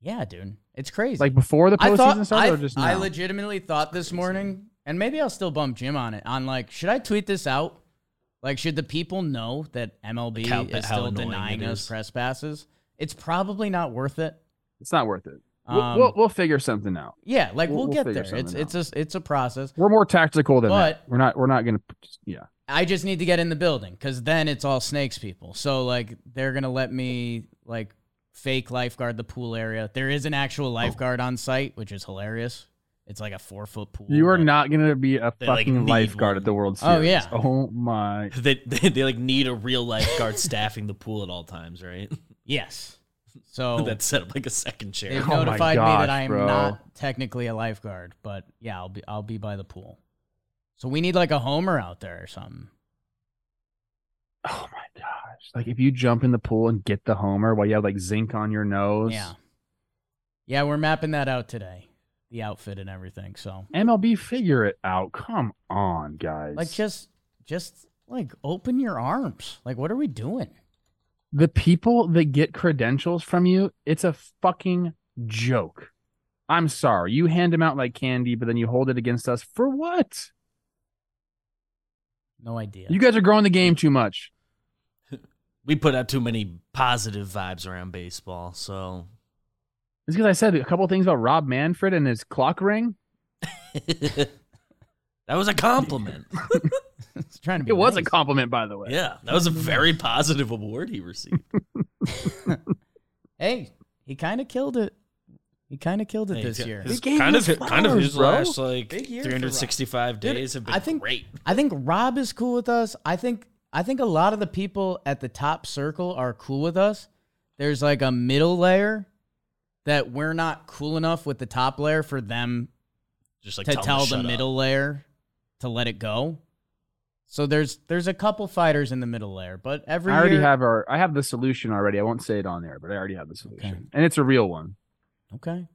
Yeah, dude. It's crazy. Like before the postseason started or just now? I legitimately thought this morning, and maybe I'll still bump Jim on it, on like, should I tweet this out? Like, should the people know that MLB is still denying us press passes? It's probably not worth it. It's not worth it. We'll figure something out. Yeah, like we'll get there. It's a process. We're more tactical than that. We're not gonna. Yeah. I just need to get in the building because then it's all snakes, people. So like they're gonna let me like fake lifeguard the pool area. There is an actual lifeguard on site, which is hilarious. It's like a 4-foot pool. You are not gonna be a fucking lifeguard at the World Series. Oh yeah. Oh my. They like need a real lifeguard staffing the pool at all times, right? Yes. So that's set up like a second chair. They've notified me that I am not technically a lifeguard, but yeah, I'll be by the pool. So we need like a homer out there or something. Oh my gosh. Like if you jump in the pool and get the homer while you have like zinc on your nose. Yeah. Yeah, we're mapping that out today. The outfit and everything. So MLB, figure it out. Come on, guys. Like just like open your arms. Like what are we doing? The people that get credentials from you, it's a fucking joke. I'm sorry. You hand them out like candy, but then you hold it against us. For what? No idea. You guys are growing the game too much. We put out too many positive vibes around baseball, so... It's because I said a couple things about Rob Manfred and his clock ring. That was a compliment. It's trying to be. It was a compliment, by the way. Yeah, that was a very positive award he received. Hey, he kind of killed it. This year. Kind of his last like 365 days have been great. I think Rob is cool with us. I think a lot of the people at the top circle are cool with us. There's like a middle layer that we're not cool enough with the top layer for them just like to tell the middle layer to let it go. So there's a couple fighters in the middle layer, but I have the solution already. I won't say it on there, but I already have the solution, okay. And it's a real one. Okay.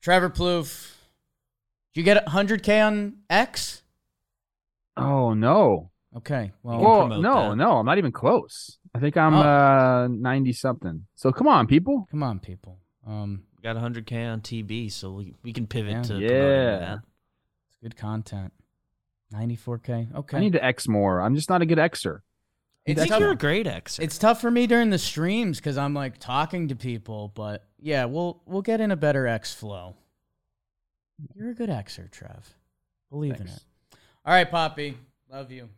Trevor Plouffe, did you get 100K on X? Oh no. Okay. Well no, I'm not even close. I think I'm 90 something. So come on, people. We got 100K on TB, so we can pivot to promoting that. It's good content. 94K. Okay. I need to X more. I'm just not a good Xer. I think you're a great Xer. It's tough for me during the streams because I'm like talking to people, but yeah, we'll get in a better X flow. You're a good Xer, Trev. Believe in it. All right, Poppy. Love you.